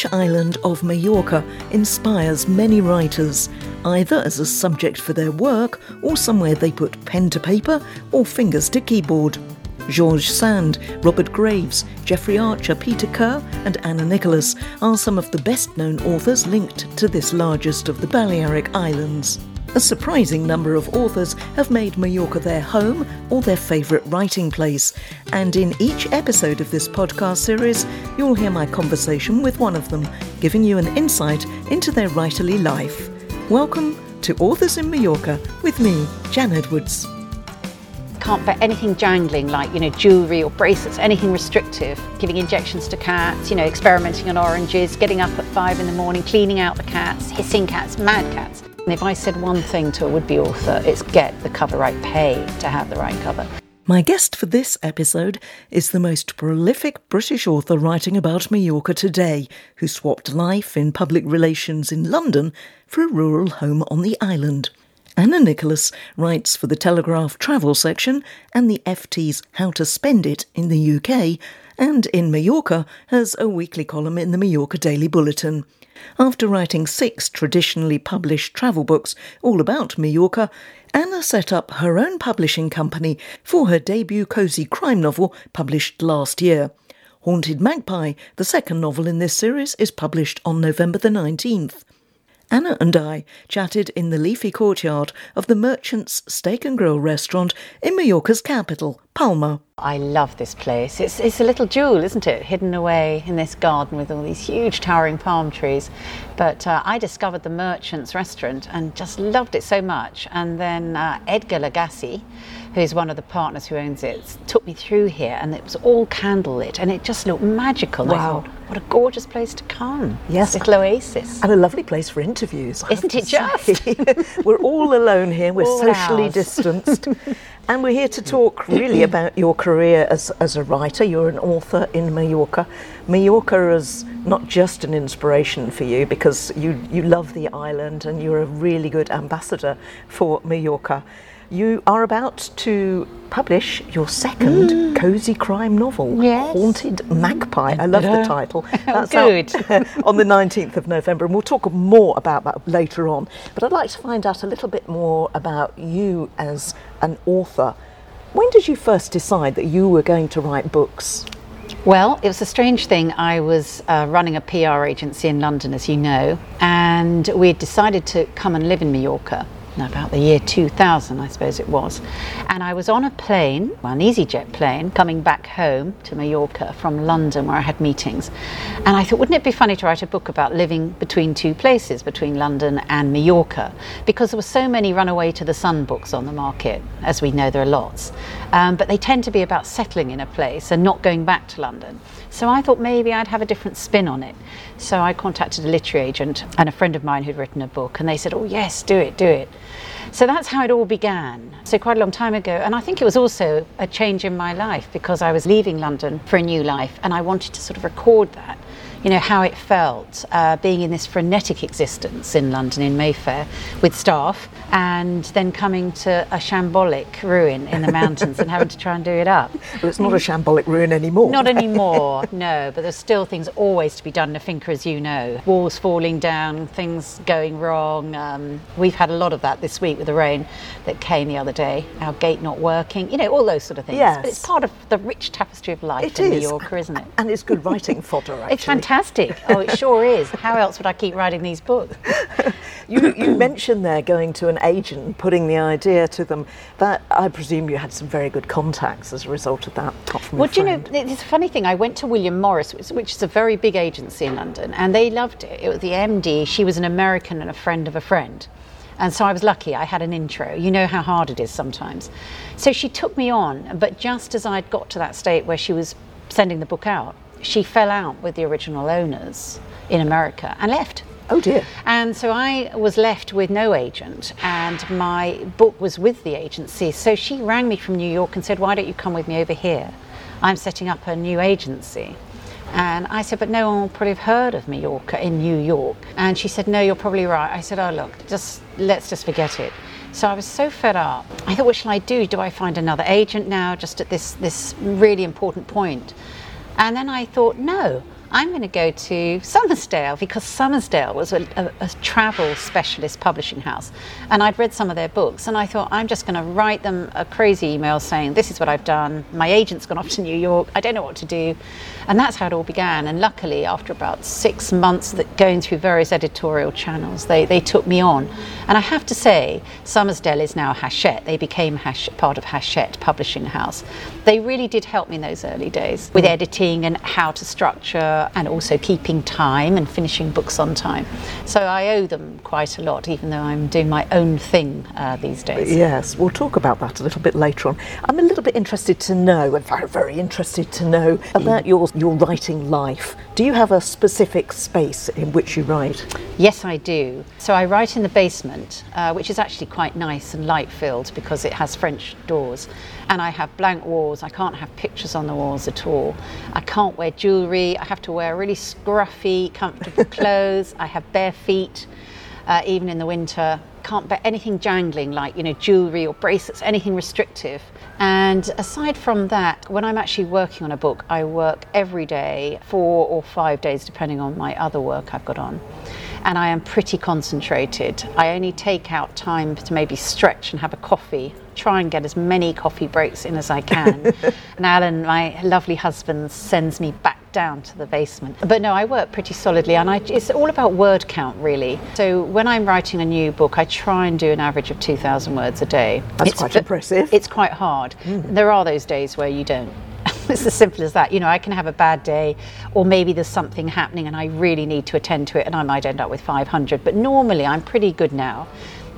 Spanish island of Mallorca inspires many writers, either as a subject for their work or somewhere they put pen to paper or fingers to keyboard. George Sand, Robert Graves, Geoffrey Archer, Peter Kerr and Anna Nicholas are some of the best-known authors linked to this largest of the Balearic Islands. A surprising number of authors have made Mallorca their home or their favourite writing place, and in each episode of this podcast series you'll hear my conversation with one of them, giving you an insight into their writerly life. Welcome to Authors in Mallorca with me, Jan Edwards. Can't bear anything jangling, like, you know, jewellery or bracelets, anything restrictive. Giving injections to cats, you know, experimenting on oranges, getting up at 5 in the morning, cleaning out the cats, hissing cats, mad cats. And if I said one thing to a would-be author, it's get the cover right, pay to have the right cover. My guest for this episode is the most prolific British author writing about Mallorca today, who swapped life in public relations in London for a rural home on the island. Anna Nicholas writes for the Telegraph travel section and the FT's How to Spend It in the UK, and in Mallorca has a weekly column in the Mallorca Daily Bulletin. After writing 6 traditionally published travel books all about Mallorca, Anna set up her own publishing company for her debut cosy crime novel published last year. Haunted Magpie, the second novel in this series, is published on November the 19th. Anna and I chatted in the leafy courtyard of the Merchant's Steak and Grill restaurant in Mallorca's capital, Palma. I love this place. It's a little jewel, isn't it? Hidden away in this garden with all these huge towering palm trees. But I discovered the Merchant's restaurant and just loved it so much. And then Edgar Lagasse, who is one of the partners who owns it, took me through here, and it was all candlelit, and it just looked magical. Wow. I thought, what a gorgeous place to come. Yes. It's a little oasis. And a lovely place for interviews. Isn't it just? We're all alone here, we're all socially distanced. And we're here to talk really about your career as a writer. You're an author in Mallorca. Mallorca is not just an inspiration for you because you love the island and you're a really good ambassador for Mallorca. You are about to publish your second cosy crime novel, yes. Haunted Magpie. I love the title. That's good. On the 19th of November, and we'll talk more about that later on. But I'd like to find out a little bit more about you as an author. When did you first decide that you were going to write books? Well, it was a strange thing. I was running a PR agency in London, as you know, and we had decided to come and live in Mallorca. About the year 2000, I suppose it was, and I was on a plane, well, an EasyJet plane, coming back home to Mallorca from London where I had meetings, and I thought, wouldn't it be funny to write a book about living between two places, between London and Mallorca, because there were so many runaway to the sun books on the market, as we know there are lots, but they tend to be about settling in a place and not going back to London. So I thought maybe I'd have a different spin on it. So I contacted a literary agent and a friend of mine who'd written a book, and they said, oh yes, do it. So that's how it all began. So quite a long time ago, and I think it was also a change in my life because I was leaving London for a new life, and I wanted to sort of record that, you know, how it felt being in this frenetic existence in London, in Mayfair, with staff, and then coming to a shambolic ruin in the mountains and having to try and do it up. Well, it's not a shambolic ruin anymore. Not anymore, no, but there's still things always to be done in a finca, as you know. Walls falling down, things going wrong. We've had a lot of that this week with the rain that came the other day, our gate not working, you know, all those sort of things. Yes. But it's part of the rich tapestry of life in Mallorca, isn't it? And it's good writing fodder, actually. It's fantastic. Fantastic. Oh, it sure is. How else would I keep writing these books? You mentioned there going to an agent, putting the idea to them. That I presume you had some very good contacts as a result of that. Well, do you know, it's a funny thing. I went to William Morris, which is a very big agency in London, and they loved it. It was the MD. She was an American and a friend of a friend. And so I was lucky, I had an intro. You know how hard it is sometimes. So she took me on, but just as I'd got to that state where she was sending the book out, she fell out with the original owners in America and left. Oh dear. And so I was left with no agent, and my book was with the agency. So she rang me from New York and said, why don't you come with me over here? I'm setting up a new agency. And I said, but no one will probably have heard of Mallorca in New York. And she said, no, you're probably right. I said, oh look, let's just forget it. So I was so fed up. I thought, what shall I do? Do I find another agent now, just at this really important point? And then I thought, no, I'm going to go to Summersdale, because Summersdale was a travel specialist publishing house, and I'd read some of their books, and I thought, I'm just going to write them a crazy email saying, this is what I've done, my agent's gone off to New York, I don't know what to do. And that's how it all began, and luckily after about 6 months that going through various editorial channels, they took me on. And I have to say, Summersdale is now Hachette. They became part of Hachette publishing house. They really did help me in those early days with editing and how to structure, and also keeping time and finishing books on time. So I owe them quite a lot, even though I'm doing my own thing these days. Yes, we'll talk about that a little bit later on. I'm a little bit interested to know, and very interested to know, about your writing life. Do you have a specific space in which you write? Yes, I do. So I write in the basement, which is actually quite nice and light-filled because it has French doors. And I have blank walls. I can't have pictures on the walls at all. I can't wear jewellery. I have to wear really scruffy, comfortable clothes. I have bare feet, even in the winter. Can't bear anything jangling, like, you know, jewellery or bracelets, anything restrictive. And aside from that, when I'm actually working on a book, I work every day, 4 or 5 days, depending on my other work I've got on. And I am pretty concentrated. I only take out time to maybe stretch and have a coffee, try and get as many coffee breaks in as I can. And Alan, my lovely husband, sends me back down to the basement. But no, I work pretty solidly, and it's all about word count, really. So when I'm writing a new book, I try and do an average of 2,000 words a day. That's quite impressive. It's quite hard. There are those days where you don't. It's as simple as that. You know, I can have a bad day, or maybe there's something happening and I really need to attend to it, and I might end up with 500. But normally I'm pretty good now.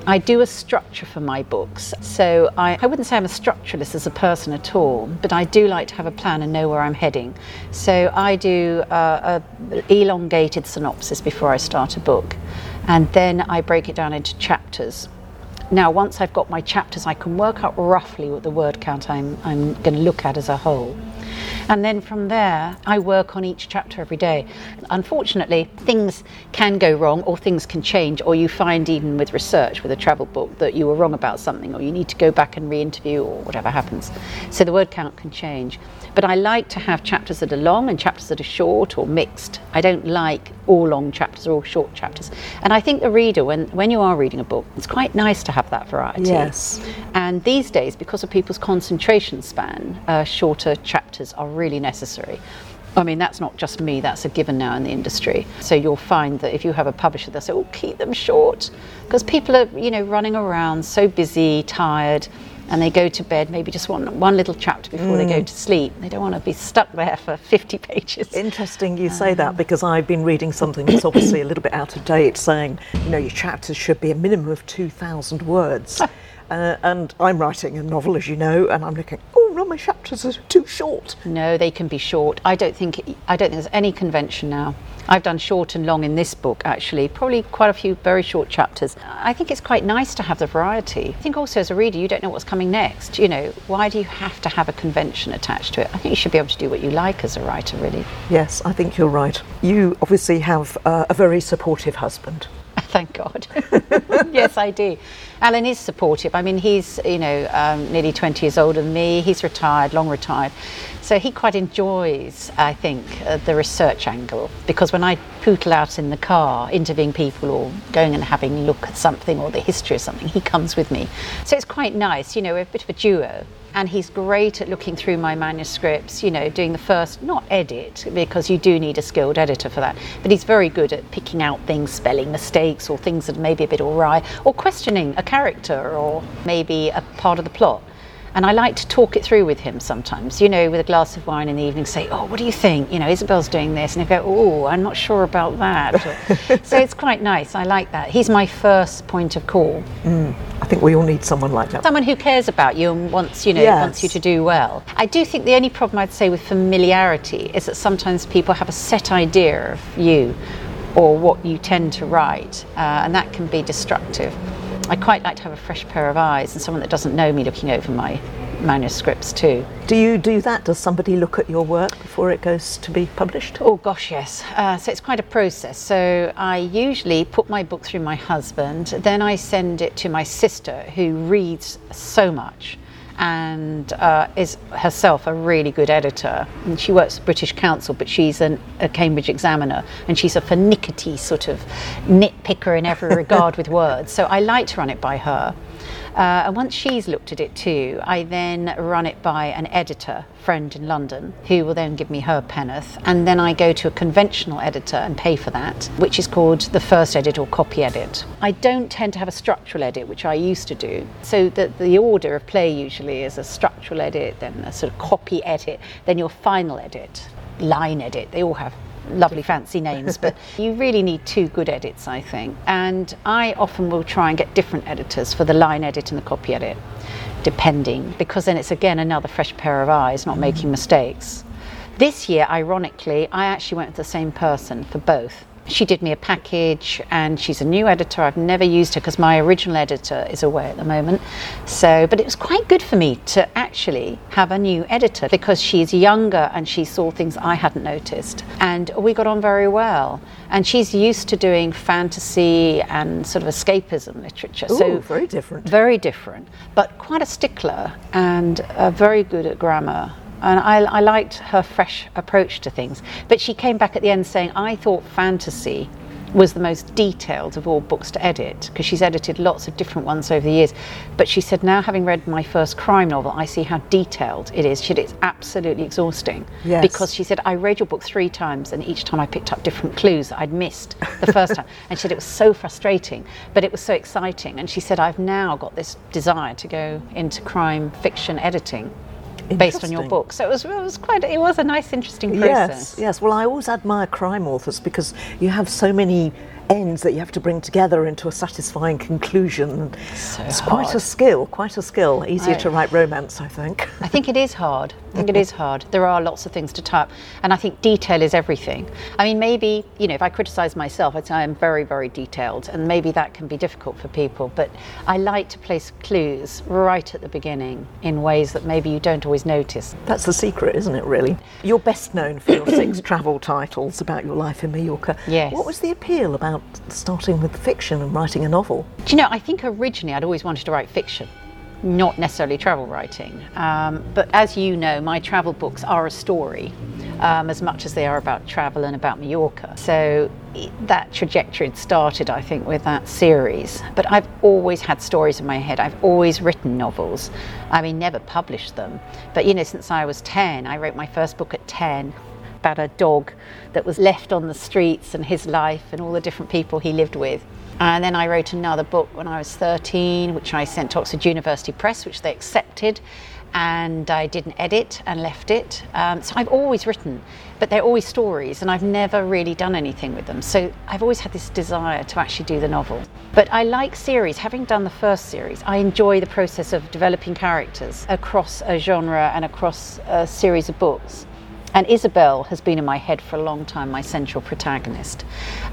I do a structure for my books. So I wouldn't say I'm a structureless as a person at all, but I do like to have a plan and know where I'm heading. So I do an elongated synopsis before I start a book, and then I break it down into chapters. Now, once I've got my chapters, I can work out roughly what the word count I'm going to look at as a whole. And then from there, I work on each chapter every day. Unfortunately, things can go wrong, or things can change, or you find, even with research, with a travel book, that you were wrong about something, or you need to go back and re-interview, or whatever happens. So the word count can change. But I like to have chapters that are long and chapters that are short or mixed. I don't like all long chapters or all short chapters. And I think the reader, when you are reading a book, it's quite nice to have that variety. Yes. And these days, because of people's concentration span, shorter chapters are really necessary. I mean, that's not just me, that's a given now in the industry. So you'll find that if you have a publisher, they'll say, oh, keep them short, because people are, you know, running around, so busy, tired, and they go to bed, maybe just one little chapter before they go to sleep. They don't want to be stuck there for 50 pages. Interesting you say that, because I've been reading something that's obviously a little bit out of date, saying, you know, your chapters should be a minimum of 2,000 words. And I'm writing a novel, as you know, and I'm looking, no, my chapters are too short. No, they can be short. I don't think there's any convention now. I've done short and long in this book, actually, probably quite a few very short chapters. I think it's quite nice to have the variety. I think also as a reader, you don't know what's coming next. You know, why do you have to have a convention attached to it? I think you should be able to do what you like as a writer, really. Yes, I think you're right. You obviously have a very supportive husband. Thank God. Yes, I do. Alan is supportive. I mean, he's, you know, nearly 20 years older than me. He's retired, long retired. So he quite enjoys, I think, the research angle, because when I pootle out in the car interviewing people or going and having a look at something or the history of something, he comes with me. So it's quite nice, you know, we're a bit of a duo. And he's great at looking through my manuscripts, you know, doing the first, not edit, because you do need a skilled editor for that, but he's very good at picking out things, spelling mistakes or things that may be a bit awry, or questioning a character or maybe a part of the plot. And I like to talk it through with him sometimes, you know, with a glass of wine in the evening, say, oh, what do you think? You know, Isabel's doing this. And they go, oh, I'm not sure about that. So it's quite nice. I like that. He's my first point of call. I think we all need someone like that. Someone who cares about you and wants, you know, wants you to do well. I do think the only problem I'd say with familiarity is that sometimes people have a set idea of you or what you tend to write, and that can be destructive. I quite like to have a fresh pair of eyes and someone that doesn't know me looking over my manuscripts too. Do you do that? Does somebody look at your work before it goes to be published? Oh gosh, yes. So it's quite a process. So I usually put my book through my husband, then I send it to my sister who reads so much. and is herself a really good editor. And she works at British Council, but she's a Cambridge Examiner, and she's a finickety sort of nitpicker in every regard with words. So I like to run it by her. And once she's looked at it too, I then run it by an editor friend in London, who will then give me her penneth, and then I go to a conventional editor and pay for that, which is called the first edit or copy edit. I don't tend to have a structural edit, which I used to do, so that the order of play usually is a structural edit, then a sort of copy edit, then your final edit, line edit. They all have lovely fancy names, but you really need two good edits, I think. And I often will try and get different editors for the line edit and the copy edit, depending, because then it's again another fresh pair of eyes, not making mistakes. This year, ironically, I actually went with the same person for both. She did me a package, and she's a new editor. I've never used her because my original editor is away at the moment. So, but it was quite good for me to actually have a new editor, because she's younger and she saw things I hadn't noticed. And we got on very well. And she's used to doing fantasy and sort of escapism literature. Ooh, so very different. Very different, but quite a stickler and very good at grammar. And I liked her fresh approach to things. But she came back at the end saying, I thought fantasy was the most detailed of all books to edit, because she's edited lots of different ones over the years. But she said, now having read my first crime novel, I see how detailed it is. She said, it's absolutely exhausting. Yes. Because she said, I read your book 3 times, and each time I picked up different clues that I'd missed the first time. And she said, it was so frustrating, but it was so exciting. And she said, I've now got this desire to go into crime fiction editing based on your book. So it was a nice, interesting process. Yes. Well, I always admire crime authors, because you have so many ends that you have to bring together into a satisfying conclusion. So it's hard. Quite a skill. Easier to write romance, I think. I think it is hard. There are lots of things to type, and I think detail is everything. I mean, maybe, you know, if I criticise myself, I'd say I am very, very detailed, and maybe that can be difficult for people, but I like to place clues right at the beginning in ways that maybe you don't always notice. That's the secret, isn't it, really? You're best known for your 6 travel titles about your life in Mallorca. Yes. What was the appeal about starting with fiction and writing a novel? Do you know, I think originally I'd always wanted to write fiction, not necessarily travel writing. But as you know, my travel books are a story as much as they are about travel and about Mallorca. So that trajectory had started, I think, with that series. But I've always had stories in my head. I've always written novels. I mean, never published them. But, you know, since I was 10, I wrote my first book at 10. About a dog that was left on the streets and his life and all the different people he lived with. And then I wrote another book when I was 13, which I sent to Oxford University Press, which they accepted, and I didn't edit and left it. So I've always written, but they're always stories, and I've never really done anything with them. So I've always had this desire to actually do the novel. But I like series. Having done the first series, I enjoy the process of developing characters across a genre and across a series of books. And Isabel has been in my head for a long time, my central protagonist.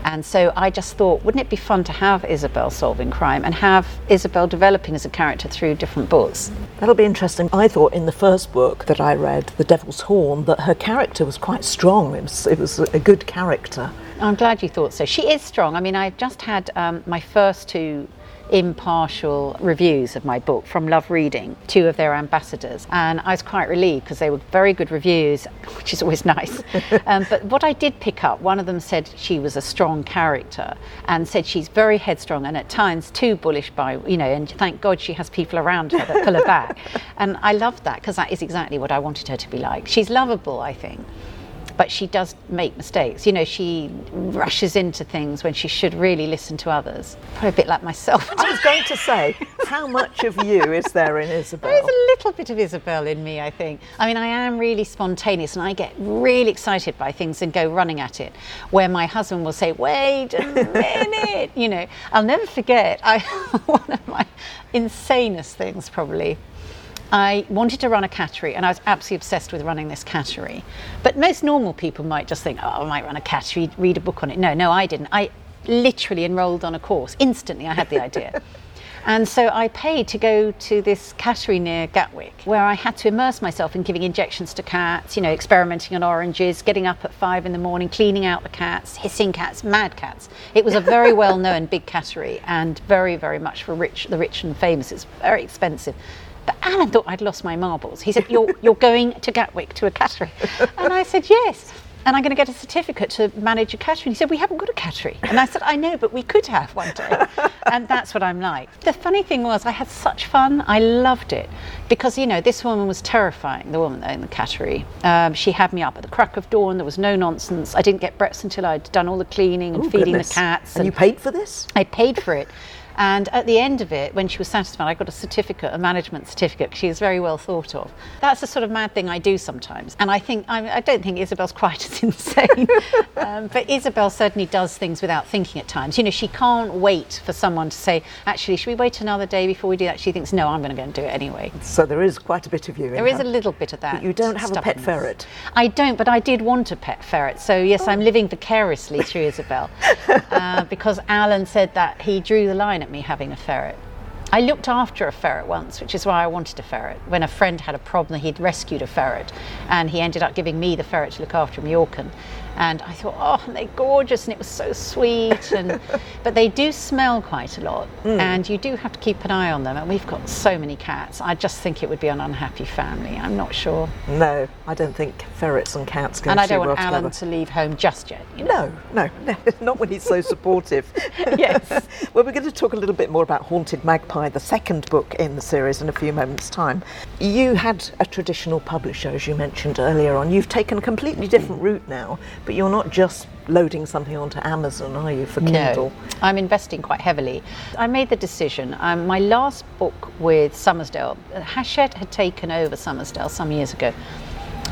And so I just thought, wouldn't it be fun to have Isabel solving crime and have Isabel developing as a character through different books? That'll be interesting. I thought in the first book that I read, The Devil's Horn, that her character was quite strong. It was a good character. I'm glad you thought so. She is strong. I mean, I've just had my first 2 impartial reviews of my book from Love Reading, 2 of their ambassadors, and I was quite relieved because they were very good reviews, which is always nice. But what I did pick up, one of them said she was a strong character and said she's very headstrong and at times too bullish by, you know, and thank God she has people around her that pull her back. And I loved that, because that is exactly what I wanted her to be like. She's lovable, I think. But she does make mistakes. You know, she rushes into things when she should really listen to others. Probably a bit like myself. I was going to say, how much of you is there in Isabel? There's a little bit of Isabel in me, I think. I mean, I am really spontaneous, and I get really excited by things and go running at it, where my husband will say, wait a minute, you know. I'll never forget, one of my insanest things probably, I wanted to run a cattery, and I was absolutely obsessed with running this cattery. But most normal people might just think, oh, I might run a cattery, read a book on it. No, I didn't. I literally enrolled on a course. Instantly, I had the idea. And so I paid to go to this cattery near Gatwick, where I had to immerse myself in giving injections to cats, you know, experimenting on oranges, getting up at 5 a.m, cleaning out the cats, hissing cats, mad cats. It was a very well-known big cattery, and very, very much for the rich and famous. It's very expensive. But Alan thought I'd lost my marbles. He said, you're going to Gatwick to a cattery. And I said, yes. And I'm going to get a certificate to manage a cattery. And he said, we haven't got a cattery. And I said, I know, but we could have one day. And that's what I'm like. The funny thing was, I had such fun. I loved it. Because, you know, this woman was terrifying, the woman in the cattery. She had me up at the crack of dawn. There was no nonsense. I didn't get breakfast until I'd done all the cleaning and feeding the cats. And you paid for this? I paid for it. And at the end of it, when she was satisfied, I got a certificate, a management certificate. She was very well thought of. That's the sort of mad thing I do sometimes. And I think, I don't think Isabel's quite as insane. But Isabel certainly does things without thinking at times. You know, she can't wait for someone to say, actually, should we wait another day before we do that? She thinks, no, I'm going to go and do it anyway. So there is quite a bit of you in there. There is a little bit of that. But you don't have a pet ferret? I don't, but I did want a pet ferret. So yes, I'm living vicariously through Isabel. Because Alan said that he drew the line at me having a ferret. I looked after a ferret once, which is why I wanted a ferret. When a friend had a problem, he'd rescued a ferret and he ended up giving me the ferret to look after in Mallorca. And I thought, oh, and they're gorgeous, and it was so sweet. And but they do smell quite a lot, and you do have to keep an eye on them. And we've got so many cats. I just think it would be an unhappy family. I'm not sure. No, I don't think ferrets and cats go too well together. And I don't want Alan to leave home just yet. You know? No, not when he's so supportive. Yes. Well, we're going to talk a little bit more about Haunted Magpie, the second book in the series, in a few moments' time. You had a traditional publisher, as you mentioned earlier on. You've taken a completely different route now. But you're not just loading something onto Amazon, are you, for Kindle? No, I'm investing quite heavily. I made the decision. My last book with Summersdale, Hachette had taken over Summersdale some years ago.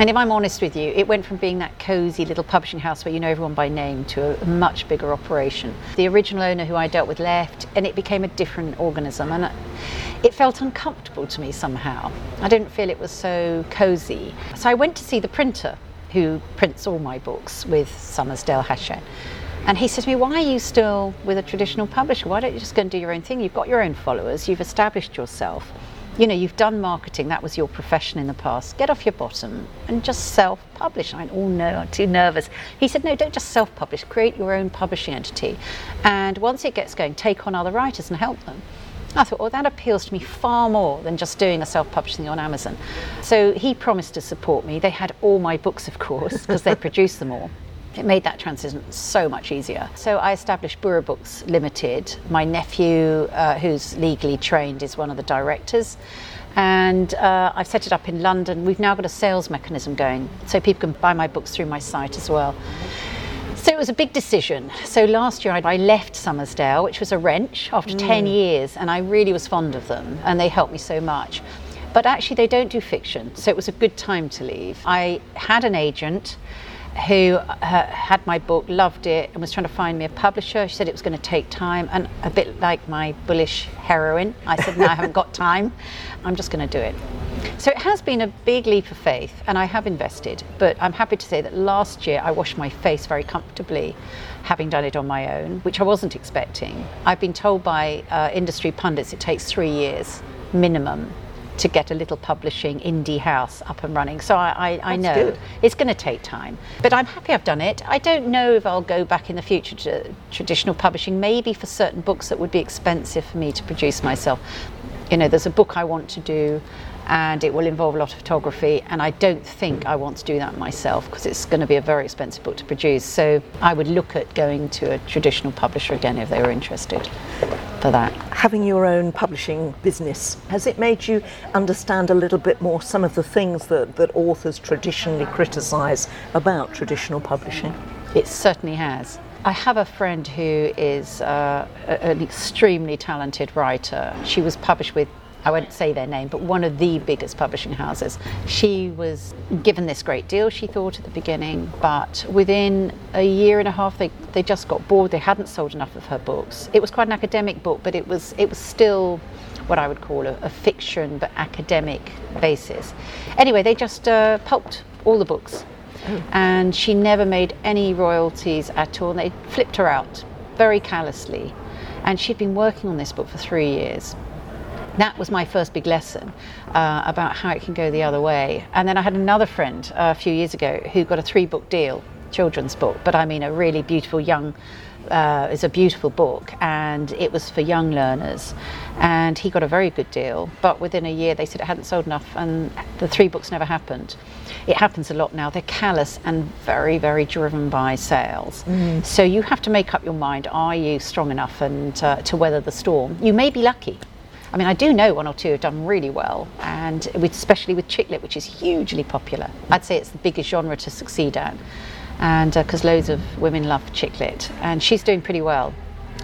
And if I'm honest with you, it went from being that cosy little publishing house where you know everyone by name to a much bigger operation. The original owner who I dealt with left, and it became a different organism. And it felt uncomfortable to me somehow. I didn't feel it was so cosy. So I went to see the printer who prints all my books with Summersdale Hachette. And he said to me, why are you still with a traditional publisher? Why don't you just go and do your own thing? You've got your own followers, you've established yourself. You know, you've done marketing, that was your profession in the past. Get off your bottom and just self-publish. I oh no, I'm too nervous. He said, no, don't just self-publish, create your own publishing entity. And once it gets going, take on other writers and help them. I thought, well, that appeals to me far more than just doing a self-publishing on Amazon. So he promised to support me. They had all my books, of course, because they produced them all. It made that transition so much easier. So I established Borough Books Limited. My nephew, who's legally trained, is one of the directors. And I've set it up in London. We've now got a sales mechanism going, so people can buy my books through my site as well. So it was a big decision. So last year I left Summersdale, which was a wrench, after 10 years, and I really was fond of them, and they helped me so much. But actually they don't do fiction, so it was a good time to leave. I had an agent who had my book, loved it, and was trying to find me a publisher. She said it was going to take time, and a bit like my bullish heroine, I said, no, I haven't got time, I'm just going to do it. So it has been a big leap of faith, and I have invested, but I'm happy to say that last year I washed my face very comfortably, having done it on my own, which I wasn't expecting. I've been told by industry pundits it takes 3 years minimum to get a little publishing indie house up and running. So I know it's going to take time, but I'm happy I've done it. I don't know if I'll go back in the future to traditional publishing, maybe for certain books that would be expensive for me to produce myself. You know, there's a book I want to do and it will involve a lot of photography, and I don't think I want to do that myself because it's going to be a very expensive book to produce. So I would look at going to a traditional publisher again if they were interested for that. Having your own publishing business, has it made you understand a little bit more some of the things that authors traditionally criticise about traditional publishing? It certainly has. I have a friend who is an extremely talented writer. She was published with, I won't say their name, but one of the biggest publishing houses. She was given this great deal, she thought, at the beginning, but within a year and a half they just got bored. They hadn't sold enough of her books. It was quite an academic book, but it was still what I would call a fiction but academic basis. Anyway, they just pulped all the books. And she never made any royalties at all. They flipped her out very callously, and she'd been working on this book for 3 years. That was my first big lesson about how it can go the other way. And then I had another friend a few years ago who got a 3-book deal, children's book, but I mean a really beautiful young It's a beautiful book, and it was for young learners, and he got a very good deal, but within a year they said it hadn't sold enough, and the three books never happened. It happens a lot now. They're callous and very, very driven by sales. Mm. So you have to make up your mind, are you strong enough and to weather the storm? You may be lucky. I mean, I do know one or two have done really well, and especially with chick lit, which is hugely popular. I'd say it's the biggest genre to succeed at, and because loads of women love chick lit, and she's doing pretty well.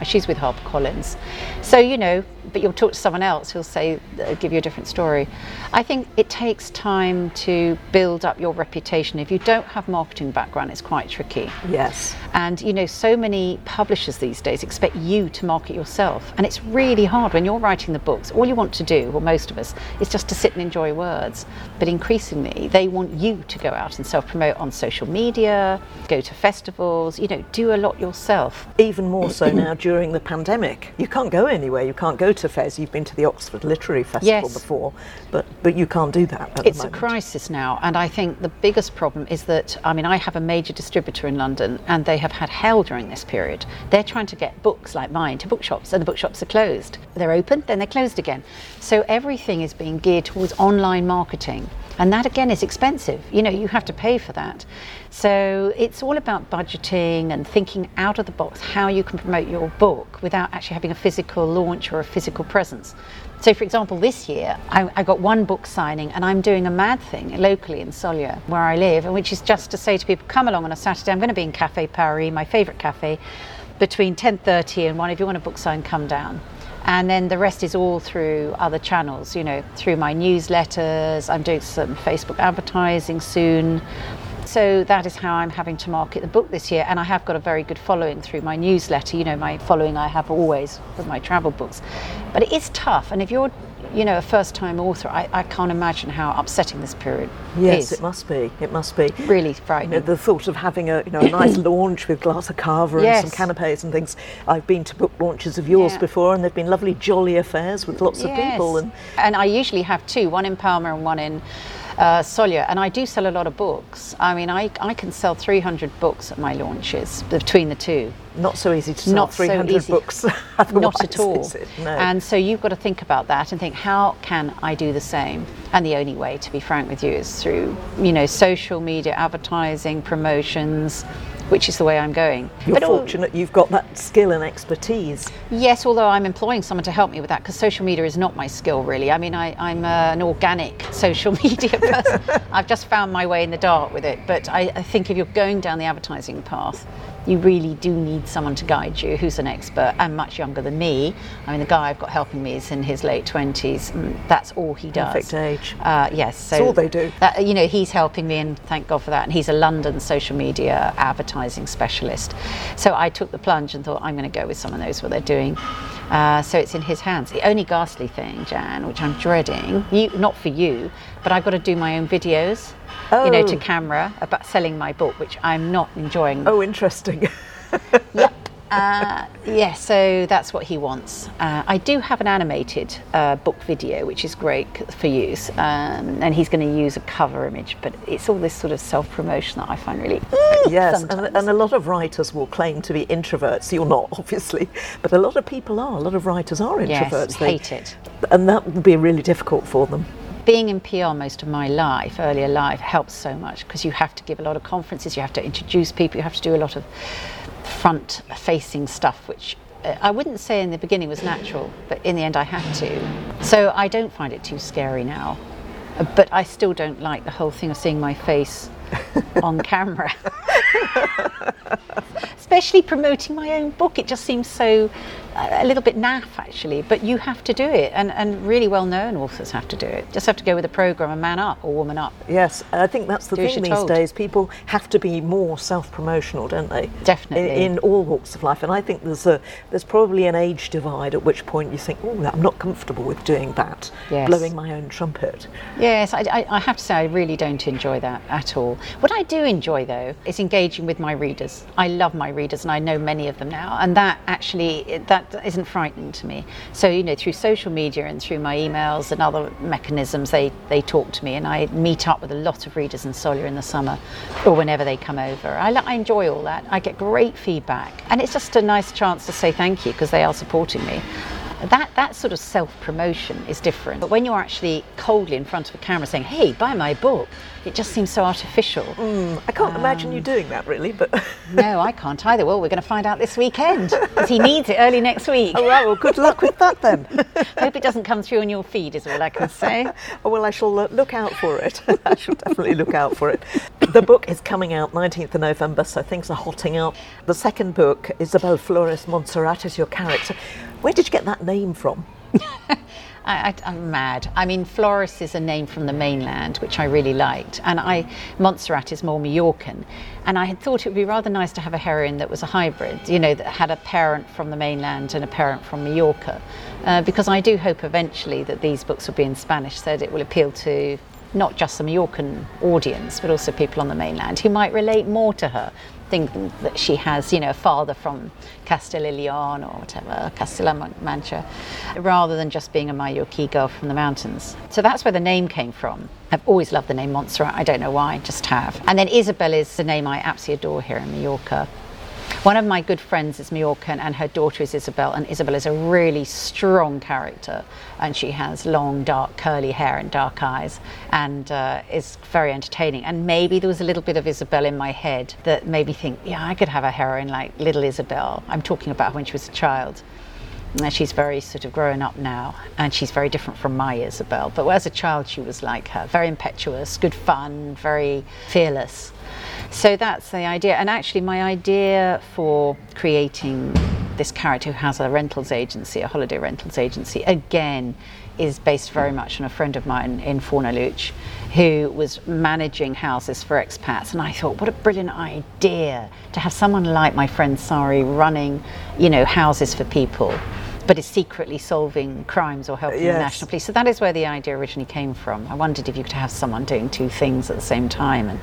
She's with HarperCollins, so you know. But you'll talk to someone else who'll say, give you a different story. I think it takes time to build up your reputation. If you don't have marketing background, it's quite tricky. Yes. And you know, so many publishers these days expect you to market yourself, and it's really hard when you're writing the books. All you want to do, well, most of us, is just to sit and enjoy words. But increasingly, they want you to go out and self-promote on social media, go to festivals, you know, do a lot yourself. Even more so now during the pandemic. You can't go anywhere. You can't go to fairs. You've been to the Oxford Literary Festival before, but you can't do that at the moment. It's a crisis now, and I think the biggest problem is that, I mean, I have a major distributor in London, and they have had hell during this period. They're trying to get books like mine to bookshops, and the bookshops are closed. They're open, then they're closed again. So everything is being geared towards online marketing, and that again is expensive. You know, you have to pay for that. So it's all about budgeting and thinking out of the box how you can promote your book without actually having a physical launch or a physical presence. So, for example, this year I got one book signing, and I'm doing a mad thing locally in Sóller, where I live, and which is just to say to people, come along on a Saturday. I'm going to be in Café Paris, my favourite cafe, between 10:30 and 1. If you want a book sign, come down. And then the rest is all through other channels, you know, through my newsletters. I'm doing some Facebook advertising soon. So that is how I'm having to market the book this year, and I have got a very good following through my newsletter, you know, my following I have always with my travel books. But it is tough, and if you're, you know, a first-time author, I can't imagine how upsetting this period is. Yes, it must be. It must be. Really frightening. You know, the thought of having a nice launch with glass of cava and some canapes and things. I've been to book launches of yours before, and they've been lovely, jolly affairs with lots of people. And I usually have two, one in Palma and one in Sóller, and I do sell a lot of books. I mean, I can sell 300 books at my launches between the two. Not so easy to sell 300 books. Not at all. No. And so you've got to think about that and think, how can I do the same? And the only way, to be frank with you, is through, you know, social media, advertising, promotions, which is the way I'm going. You're fortunate you've got that skill and expertise. Yes, although I'm employing someone to help me with that, because social media is not my skill, really. I mean, I'm an organic social media person. I've just found my way in the dark with it. But I think if you're going down the advertising path, you really do need someone to guide you who's an expert and much younger than me. I mean, the guy I've got helping me is in his late 20s. And that's all he does. Perfect age. Yes. So that's all they do. That, you know, he's helping me, and thank God for that. And he's a London social media advertising specialist. So I took the plunge and thought, I'm going to go with someone who knows what they're doing. So it's in his hands. The only ghastly thing, Jan, which I'm dreading, not for you, but I've got to do my own videos, you know, to camera about selling my book, which I'm not enjoying. Oh, interesting. Yep. So that's what he wants. I do have an animated book video, which is great for use, and he's going to use a cover image, but it's all this sort of self-promotion that I find really and a lot of writers will claim to be introverts. You're not, obviously, but a lot of people are. A lot of writers are introverts. Yes, hate it. And that will be really difficult for them. Being in PR most of my life, earlier life, helps so much, because you have to give a lot of conferences, you have to introduce people, you have to do a lot of front-facing stuff, which I wouldn't say in the beginning was natural, but in the end I had to. So I don't find it too scary now, but I still don't like the whole thing of seeing my face on camera. Especially promoting my own book, it just seems so a little bit naff, actually, but you have to do it, and really well-known authors have to do it. Just have to go with the programme and man up or woman up. Yes, I think that's the thing these days. People have to be more self-promotional, don't they? Definitely. In all walks of life, and I think there's probably an age divide, at which point you think, oh, I'm not comfortable with doing that, blowing my own trumpet. Yes, I have to say I really don't enjoy that at all. What I do enjoy, though, is engaging with my readers. I love my readers, and I know many of them now, and that actually, that that isn't frightening to me. So, you know, through social media and through my emails and other mechanisms, they talk to me, and I meet up with a lot of readers in Sóller in the summer or whenever they come over. I enjoy all that. I get great feedback, and it's just a nice chance to say thank you because they are supporting me. That sort of self-promotion is different. But when you're actually coldly in front of a camera saying, hey, buy my book, it just seems so artificial. I can't imagine you doing that, really. But no, I can't either. Well, we're going to find out this weekend, because he needs it early next week. Oh, right, well, good luck with that, then. Hope it doesn't come through on your feed, is all I can say. Oh, well, I shall look out for it. I shall definitely look out for it. The book is coming out 19th of November, so things are hotting up. The second book, Isabel Flores Montserrat, is your character. Where did you get that name from? I'm mad. I mean, Flores is a name from the mainland, which I really liked. And Montserrat is more Mallorcan. And I had thought it would be rather nice to have a heroine that was a hybrid, you know, that had a parent from the mainland and a parent from Mallorca. Because I do hope eventually that these books will be in Spanish, so that it will appeal to not just the Mallorcan audience, but also people on the mainland who might relate more to her. Thinking that she has, you know, a father from Castilla León or whatever, Castilla Mancha, rather than just being a Mallorquí girl from the mountains. So that's where the name came from. I've always loved the name Montserrat. I don't know why, I just have. And then Isabel is the name I absolutely adore here in Mallorca. One of my good friends is Mallorcan, and her daughter is Isabel, and Isabel is a really strong character, and she has long, dark, curly hair and dark eyes, and is very entertaining. And maybe there was a little bit of Isabel in my head that made me think, yeah, I could have a heroine like little Isabel. I'm talking about her when she was a child. She's very sort of grown up now, and she's very different from my Isabel. But as a child, she was like her, very impetuous, good fun, very fearless. So that's the idea. And actually, my idea for creating this character who has a rentals agency, a holiday rentals agency, again, is based very much on a friend of mine in Fornalutx who was managing houses for expats. And I thought, what a brilliant idea to have someone like my friend Sari running, you know, houses for people, but is secretly solving crimes or helping the National Police. So that is where the idea originally came from. I wondered if you could have someone doing two things at the same time. And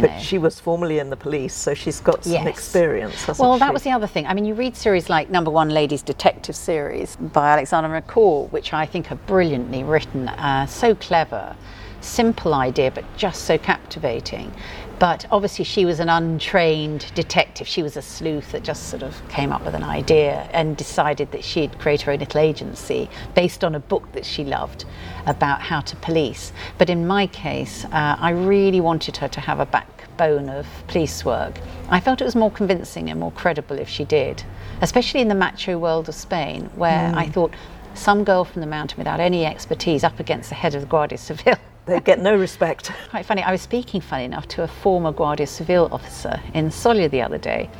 But she was formerly in the police, so she's got some experience, hasn't she? Well, that was the other thing. I mean, you read series like Number One Lady's Detective series by Alexander McCall, which I think are brilliantly written, so clever, simple idea, but just so captivating. But obviously she was an untrained detective. She was a sleuth that just sort of came up with an idea and decided that she'd create her own little agency based on a book that she loved about how to police. But in my case, I really wanted her to have a backbone of police work. I felt it was more convincing and more credible if she did, especially in the macho world of Spain, where I thought some girl from the mountain without any expertise up against the head of the Guardia Civil. They get no respect. Quite funny. I was speaking, funny enough, to a former Guardia Civil officer in Sóller the other day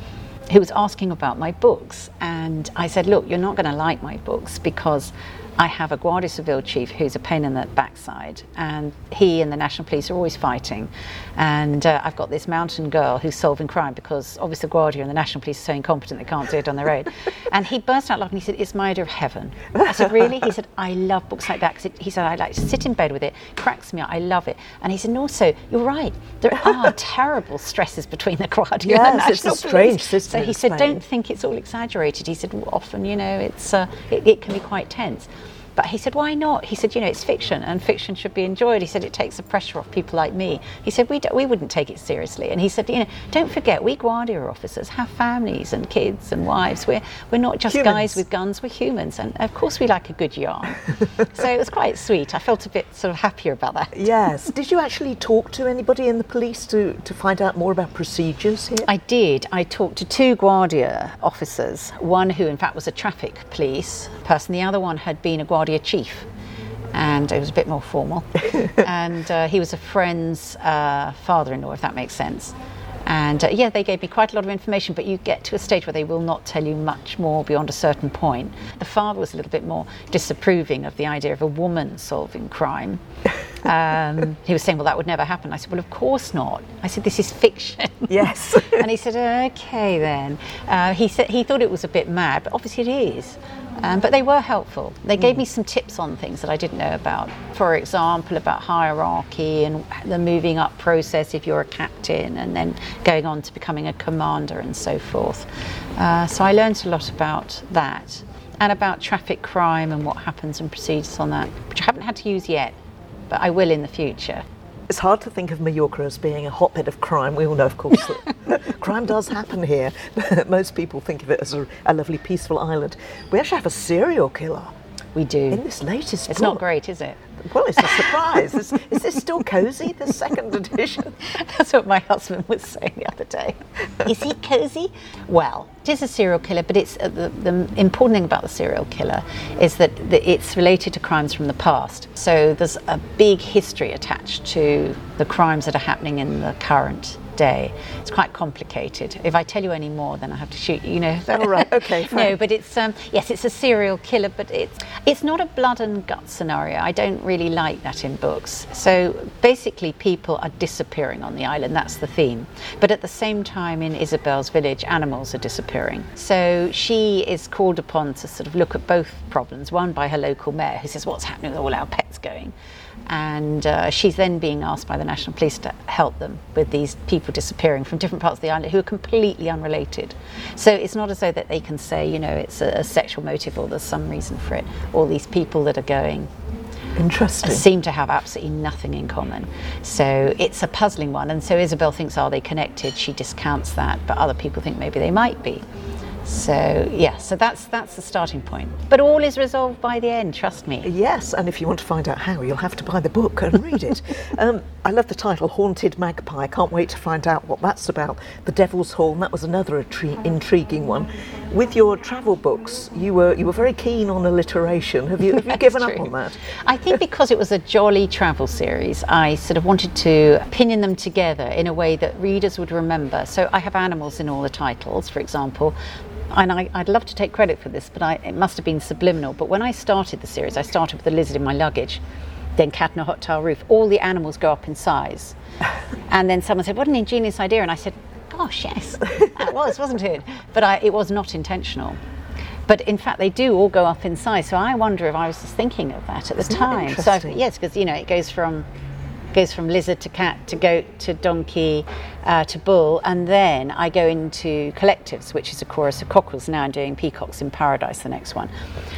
who was asking about my books. And I said, look, you're not going to like my books because I have a Guardia Civil chief who's a pain in the backside, and he and the National Police are always fighting. And I've got this mountain girl who's solving crime because obviously the Guardia and the National Police are so incompetent they can't do it on their own. And he burst out laughing. He said, it's my idea of heaven. I said, really? He said, I love books like that. He said, I like to sit in bed with it, cracks me up, I love it. And he said, and also, you're right, there are terrible stresses between the Guardia and the National Police. Yes, it's a strange system. So he said, don't think it's all exaggerated. He said, well, often, you know, it can be quite tense. But he said, why not? He said, you know, it's fiction and fiction should be enjoyed. He said, it takes the pressure off people like me. He said, we wouldn't take it seriously. And he said, you know, don't forget, we Guardia officers have families and kids and wives. We're not just humans. Guys with guns, we're humans. And of course we like a good yarn. So it was quite sweet. I felt a bit sort of happier about that. Yes. Did you actually talk to anybody in the police to find out more about procedures here? I did. I talked to two Guardia officers, one who in fact was a traffic police person. The other one had been a Guardia chief, and it was a bit more formal. And he was a friend's father-in-law, if that makes sense. And they gave me quite a lot of information, but you get to a stage where they will not tell you much more beyond a certain point. The father was a little bit more disapproving of the idea of a woman solving crime. He was saying, well, that would never happen. I said, well, of course not. I said, this is fiction. Yes. And he said, okay then. He thought it was a bit mad, but obviously it is. But they were helpful. They gave me some tips on things that I didn't know about. For example, about hierarchy and the moving up process if you're a captain and then going on to becoming a commander and so forth. So I learned a lot about that and about traffic crime and what happens and procedures on that, which I haven't had to use yet, but I will in the future. It's hard to think of Mallorca as being a hotbed of crime. We all know, of course, that crime does happen here. Most people think of it as a lovely, peaceful island. We actually have a serial killer. We do. In this latest book. It's not great, is it? Well, it's a surprise. Is this still cosy, the second edition? That's what my husband was saying the other day. Is he cosy? Well, it is a serial killer, but it's the important thing about the serial killer is that it's related to crimes from the past. So there's a big history attached to the crimes that are happening in the current day. It's quite complicated. If I tell you any more, then I have to shoot you, you know. All right, okay, fine. No, but it's, yes, it's a serial killer, but it's not a blood and guts scenario. I don't really like that in books. So basically people are disappearing on the island, that's the theme. But at the same time in Isabel's village, animals are disappearing. So she is called upon to sort of look at both problems, one by her local mayor who says, what's happening with all our pets going? And she's then being asked by the National Police to help them with these people disappearing from different parts of the island who are completely unrelated. So it's not as though that they can say, you know, it's a sexual motive or there's some reason for it. All these people that are going seem to have absolutely nothing in common. So it's a puzzling one. And so Isabel thinks, are they connected? She discounts that, but other people think maybe they might be. So, yeah, so that's the starting point. But all is resolved by the end, trust me. Yes, and if you want to find out how, you'll have to buy the book and read it. I love the title, Haunted Magpie. Can't wait to find out what that's about. The Devil's Horn, that was another intriguing one. With your travel books, you were very keen on alliteration. Have you given up on that? I think because it was a jolly travel series, I sort of wanted to pinion them together in a way that readers would remember. So I have animals in all the titles, for example. And I'd love to take credit for this, but it must have been subliminal. But when I started the series, I started with A Lizard in My Luggage, then Cat in a Hot Tile Roof. All the animals go up in size. And then someone said, what an ingenious idea. And I said, gosh, yes, that was, wasn't it? But it was not intentional. But in fact, they do all go up in size. So I wonder if I was just thinking of that at the time. So yes, because, you know, it goes from lizard to cat to goat to donkey to bull, and then I go into collectives, which is a chorus of cockerels. Now I'm doing Peacocks in Paradise, the next one.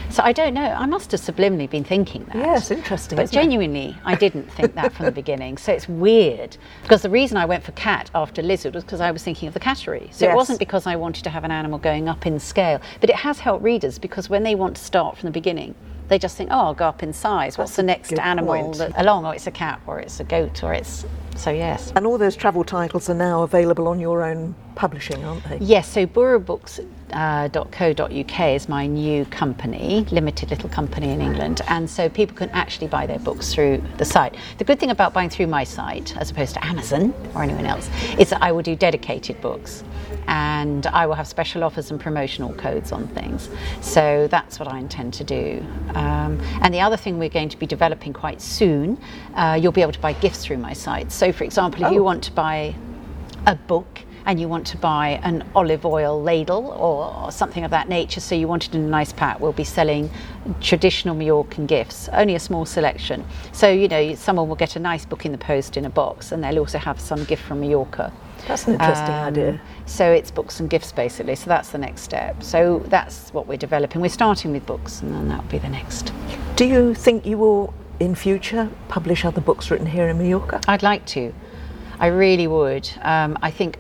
So I don't know, I must have subliminally been thinking that. Yes, interesting. But genuinely, I didn't think that from the beginning. So it's weird, because the reason I went for cat after lizard was because I was thinking of the cattery. So yes. It wasn't because I wanted to have an animal going up in scale, but it has helped readers, because when they want to start from the beginning, they just think, oh, I'll go up in size. What's the next animal along? Oh, it's a cat, or it's a goat, or it's... So, yes. And all those travel titles are now available on your own publishing, aren't they? Yes, so boroughbooks.co.uk is my new company, limited little company in England. And so people can actually buy their books through the site. The good thing about buying through my site, as opposed to Amazon or anyone else, is that I will do dedicated books. And I will have special offers and promotional codes on things. So that's what I intend to do. And the other thing we're going to be developing quite soon, you'll be able to buy gifts through my site. So for example, if you want to buy a book and you want to buy an olive oil ladle or something of that nature, so you want it in a nice pack, we'll be selling traditional Mallorcan gifts, only a small selection. So, you know, someone will get a nice book in the post in a box, and they'll also have some gift from Mallorca. That's an interesting idea. So it's books and gifts, basically. So that's the next step. So that's what we're developing. We're starting with books, and then that'll be the next. Do you think you will, in future, publish other books written here in Mallorca? I'd like to. I really would. I think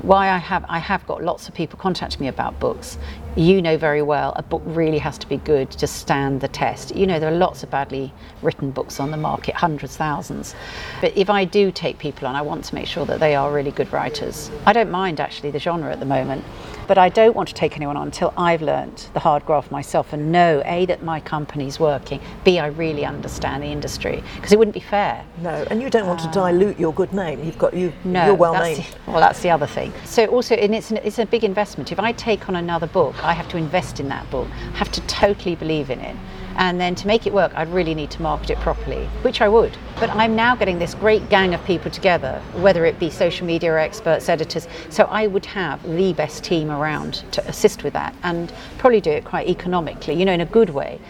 why I have got lots of people contacting me about books. You know very well, a book really has to be good to stand the test. You know, there are lots of badly written books on the market, hundreds, thousands. But if I do take people on, I want to make sure that they are really good writers. I don't mind, actually, the genre at the moment, but I don't want to take anyone on until I've learned the hard graft myself and know, A, that my company's working, B, I really understand the industry, because it wouldn't be fair. No, and you don't want to dilute your good name. You're well-named. Well, that's the other thing. So also, and it's a big investment. If I take on another book, I have to invest in that book. I have to totally believe in it. And then to make it work, I'd really need to market it properly, which I would. But I'm now getting this great gang of people together, whether it be social media experts, editors. So I would have the best team around to assist with that and probably do it quite economically, you know, in a good way.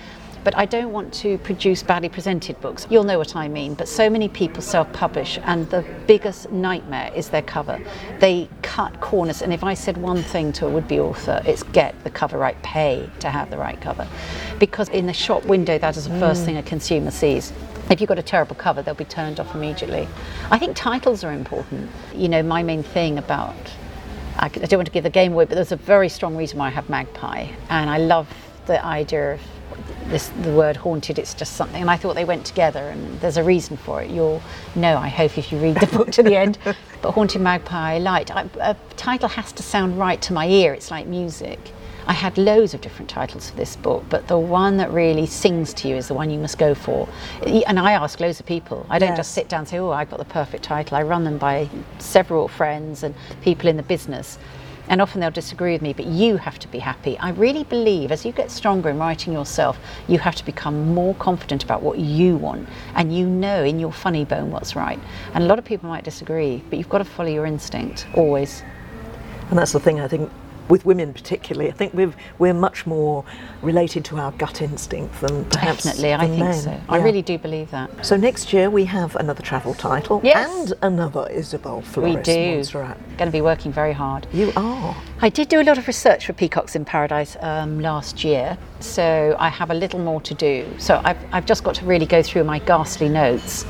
But I don't want to produce badly presented books. You'll know what I mean, but so many people self-publish, and the biggest nightmare is their cover. They cut corners, and if I said one thing to a would-be author, it's get the cover right, pay to have the right cover. Because in the shop window, that is the first thing a consumer sees. If you've got a terrible cover, they'll be turned off immediately. I think titles are important. You know, my main thing about, I don't want to give the game away, but there's a very strong reason why I have Magpie, and I love the idea of the word haunted. It's just something, and I thought they went together, and there's a reason for it. You'll know, I hope, if you read the book to the end. But Haunted Magpie, a title has to sound right to my ear. It's like music. I had loads of different titles for this book, but the one that really sings to you is the one you must go for. And I ask loads of people. I don't just sit down and say, oh, I got the perfect title. I run them by several friends and people in the business. And often they'll disagree with me, but you have to be happy. I really believe as you get stronger in writing yourself, you have to become more confident about what you want. And you know in your funny bone what's right. And a lot of people might disagree, but you've got to follow your instinct, always. And that's the thing, I think, with women particularly. I think we're much more related to our gut instinct than perhaps men. Definitely, I think so. Yeah. I really do believe that. So next year we have another travel title and another Isabel Flores Montserrat. We do. Going to be working very hard. You are. I did do a lot of research for Peacocks in Paradise last year, so I have a little more to do. So I've just got to really go through my ghastly notes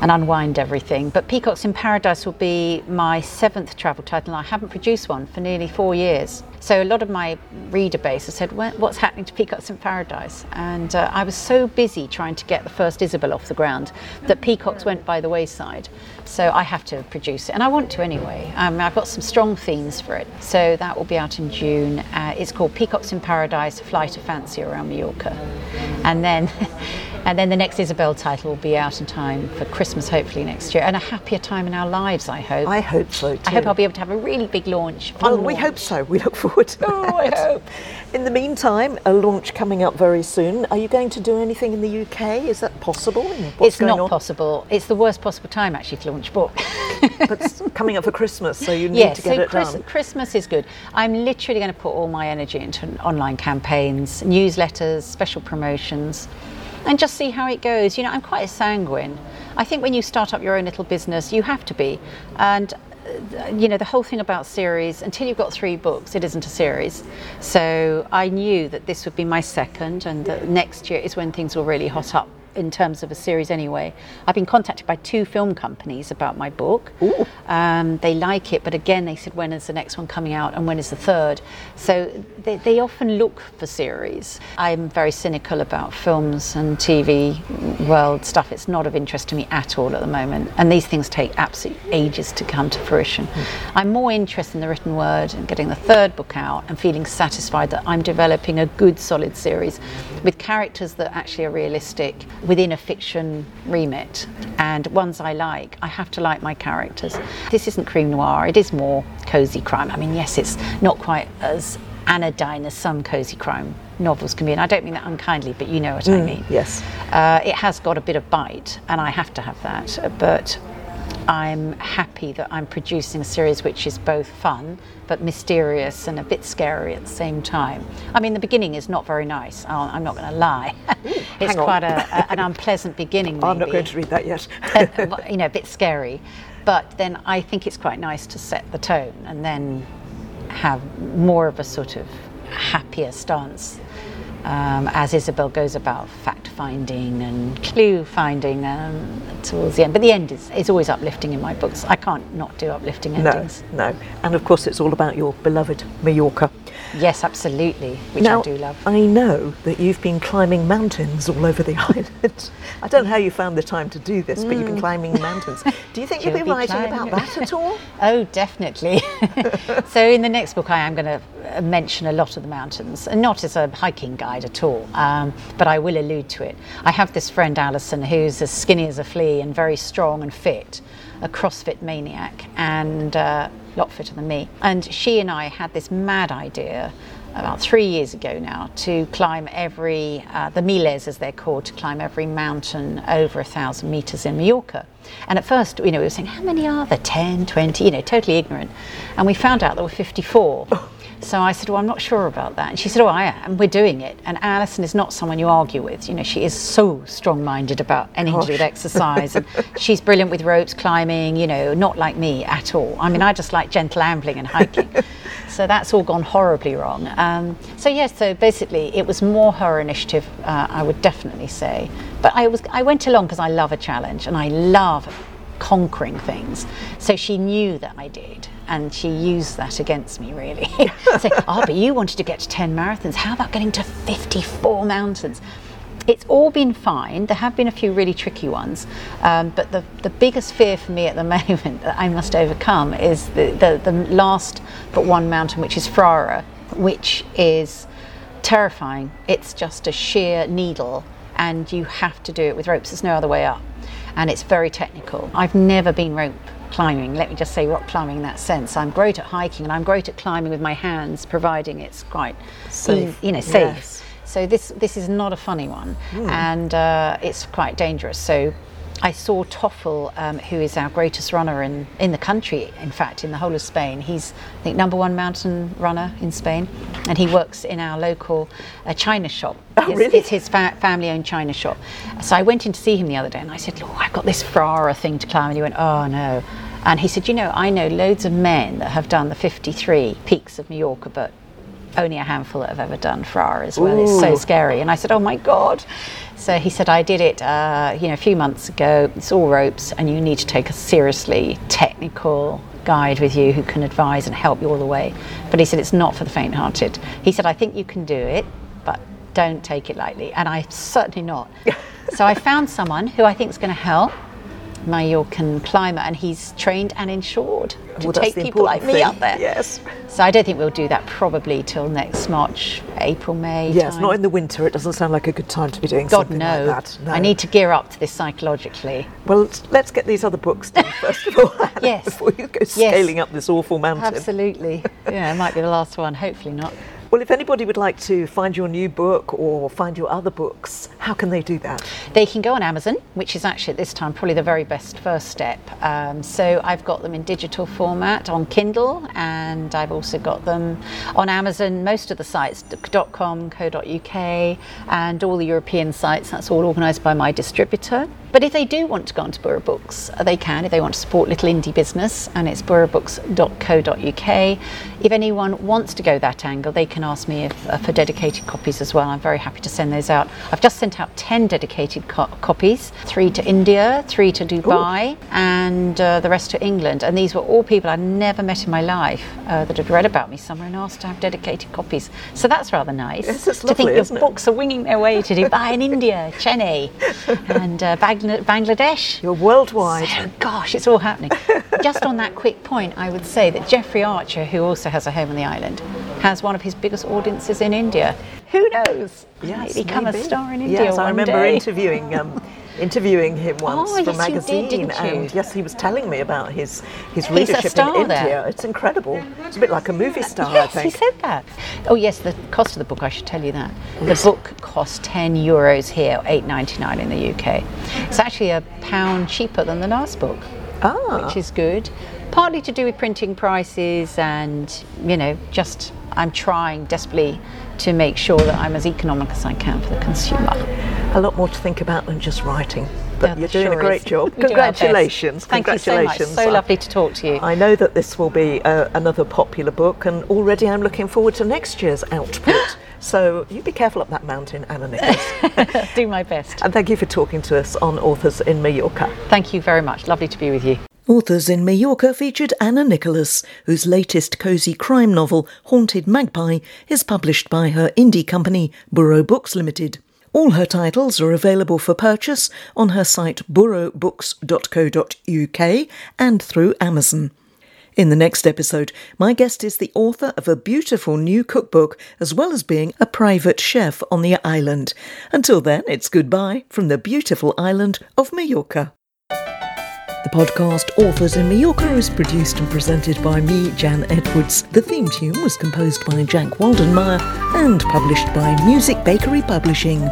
and unwind everything. But Peacocks in Paradise will be my 7th travel title, and I haven't produced one for nearly 4 years. So a lot of my reader base has said, what's happening to Peacocks in Paradise? And I was so busy trying to get the first Isabel off the ground that Peacocks went by the wayside. So I have to produce it, and I want to anyway. I've got some strong themes for it. So that will be out in June. It's called Peacocks in Paradise, A Flight of Fancy Around Mallorca. And then the next Isabel title will be out in time for Christmas, hopefully next year, and a happier time in our lives, I hope. I hope so too. I hope I'll be able to have a really big launch. Well, we hope so. We look forward to that. Oh, I hope. In the meantime, a launch coming up very soon. Are you going to do anything in the UK? Is that possible? It's not possible. It's the worst possible time, actually, to launch a book. But it's coming up for Christmas, so you need to get it done. Christmas is good. I'm literally going to put all my energy into online campaigns, newsletters, special promotions, and just see how it goes. You know, I'm quite sanguine. I think when you start up your own little business, you have to be. And, you know, the whole thing about series, until you've got 3 books, it isn't a series. So I knew that this would be my 2nd, and that next year is when things will really hot up in terms of a series anyway. I've been contacted by 2 film companies about my book. They like it, but again, they said, when is the next one coming out and when is the 3rd? So they often look for series. I'm very cynical about films and TV world stuff. It's not of interest to me at all at the moment. And these things take absolute ages to come to fruition. I'm more interested in the written word and getting the 3rd book out and feeling satisfied that I'm developing a good, solid series with characters that actually are realistic, within a fiction remit, and ones I like. I have to like my characters. This isn't crime noir, it is more cosy crime. I mean, yes, it's not quite as anodyne as some cosy crime novels can be, and I don't mean that unkindly, but you know what I mean. Yes. It has got a bit of bite, and I have to have that, but I'm happy that I'm producing a series which is both fun but mysterious and a bit scary at the same time. I mean, the beginning is not very nice, I'm not going to lie. It's quite an unpleasant beginning, maybe. I'm not going to read that yet. You know, a bit scary. But then I think it's quite nice to set the tone and then have more of a sort of happier stance. As Isabel goes about fact-finding and clue-finding towards the end. But the end is always uplifting in my books. I can't not do uplifting endings. No. And of course it's all about your beloved Mallorca. Yes, absolutely, which now, I do love. I know that you've been climbing mountains all over the island. I don't know how you found the time to do this, but you've been climbing mountains. Do you think you'll be writing about that at all? Oh, definitely. So in the next book I am going to mention a lot of the mountains, and not as a hiking guide at all, but I will allude to it. I have this friend Alison, who's as skinny as a flea and very strong and fit, a CrossFit maniac, and a lot fitter than me, and she and I had this mad idea about 3 years ago now, to climb every, the miles as they're called, to climb every mountain over 1,000 meters in Mallorca. And at first, you know, we were saying, how many are there? 10, 20, you know, totally ignorant. And we found out there were 54. So I said, well, I'm not sure about that. And she said, oh, I am, we're doing it. And Alison is not someone you argue with. You know, she is so strong-minded about anything to do with exercise. And she's brilliant with ropes, climbing, you know, not like me at all. I mean, I just like gentle ambling and hiking. So that's all gone horribly wrong. So yes, so basically it was more her initiative, I would definitely say. But I went along because I love a challenge and I love conquering things. So she knew that I did, and she used that against me, really. So, oh, but you wanted to get to 10 marathons. How about getting to 54 mountains? It's all been fine. There have been a few really tricky ones, but the biggest fear for me at the moment that I must overcome is the last but one mountain, which is Ferrara, which is terrifying. It's just a sheer needle, and you have to do it with ropes. There's no other way up, and it's very technical. I've never been rope climbing, let me just say rock climbing in that sense. I'm great at hiking and I'm great at climbing with my hands, providing it's quite safe. Safe. Yes. So this is not a funny one, and it's quite dangerous. So I saw Toffel, who is our greatest runner in the country, in fact, in the whole of Spain. He's, I think, No. 1 mountain runner in Spain, and he works in our local china shop. Oh, really? It's his family-owned china shop. So I went in to see him the other day, and I said, look, I've got this Ferrara thing to climb, and he went, oh, no. And he said, you know, I know loads of men that have done the 53 peaks of Mallorca, but only a handful that have ever done Ferrara as well. Ooh. It's so scary. And I said, oh my God. So he said, I did it a few months ago. It's all ropes, and you need to take a seriously technical guide with you who can advise and help you all the way. But he said, it's not for the faint-hearted. He said, I think you can do it, but don't take it lightly. And I'm certainly not. So I found someone who I think is going to help, Mallorcan climber, and he's trained and insured to take people like me up there. Yes. So I don't think we'll do that probably till next March, April, May. Yes, not in the winter. It doesn't sound like a good time to be doing something like that. No. I need to gear up to this psychologically. Well, let's get these other books done first of all. Yes. Before you go scaling up this awful mountain. Absolutely. Yeah, it might be the last one. Hopefully not. Well, if anybody would like to find your new book or find your other books, how can they do that? They can go on Amazon, which is actually at this time probably the very best first step. So I've got them in digital format on Kindle, and I've also got them on Amazon, most of the sites, .com, co.uk, and all the European sites. That's all organised by my distributor. But if they do want to go onto Borough Books, they can, if they want to support little indie business, and it's boroughbooks.co.uk. If anyone wants to go that angle, they can ask me for dedicated copies as well. I'm very happy to send those out. I've just sent out 10 dedicated copies, 3 to India, 3 to Dubai, and the rest to England. And these were all people I'd never met in my life that had read about me somewhere and asked to have dedicated copies. So that's rather nice. Yes, it's lovely, to think your books are winging their way to Dubai and India, Chennai, and Bangladesh. You're worldwide. So, gosh, it's all happening. Just on that quick point, I would say that Geoffrey Archer, who also has a home on the island, has one of his biggest audiences in India. Who knows? Yes, he become a star in India. Yes, I remember interviewing him once for a magazine, and yes, he was telling me about his readership in India. There. It's incredible. It's a bit like a movie star, yes, I think. Yes, he said that. Oh yes, the cost of the book, I should tell you that. The book cost €10 here, $8.99 in the UK. It's actually £1 cheaper than the last book, which is good. Partly to do with printing prices and, you know, just I'm trying desperately to make sure that I'm as economic as I can for the consumer. A lot more to think about than just writing, but you're doing a great job. Congratulations. Thank you so much. So lovely to talk to you. I know that this will be another popular book, and already I'm looking forward to next year's output. So you be careful up that mountain, Anna Nicholas. Do my best. And thank you for talking to us on Authors in Mallorca. Thank you very much. Lovely to be with you. Authors in Mallorca featured Anna Nicholas, whose latest cosy crime novel, Haunted Magpie, is published by her indie company, Borough Books Limited. All her titles are available for purchase on her site boroughbooks.co.uk and through Amazon. In the next episode, my guest is the author of a beautiful new cookbook, as well as being a private chef on the island. Until then, it's goodbye from the beautiful island of Mallorca. The podcast Authors in Mallorca is produced and presented by me, Jan Edwards. The theme tune was composed by Jack Waldenmeyer and published by Music Bakery Publishing.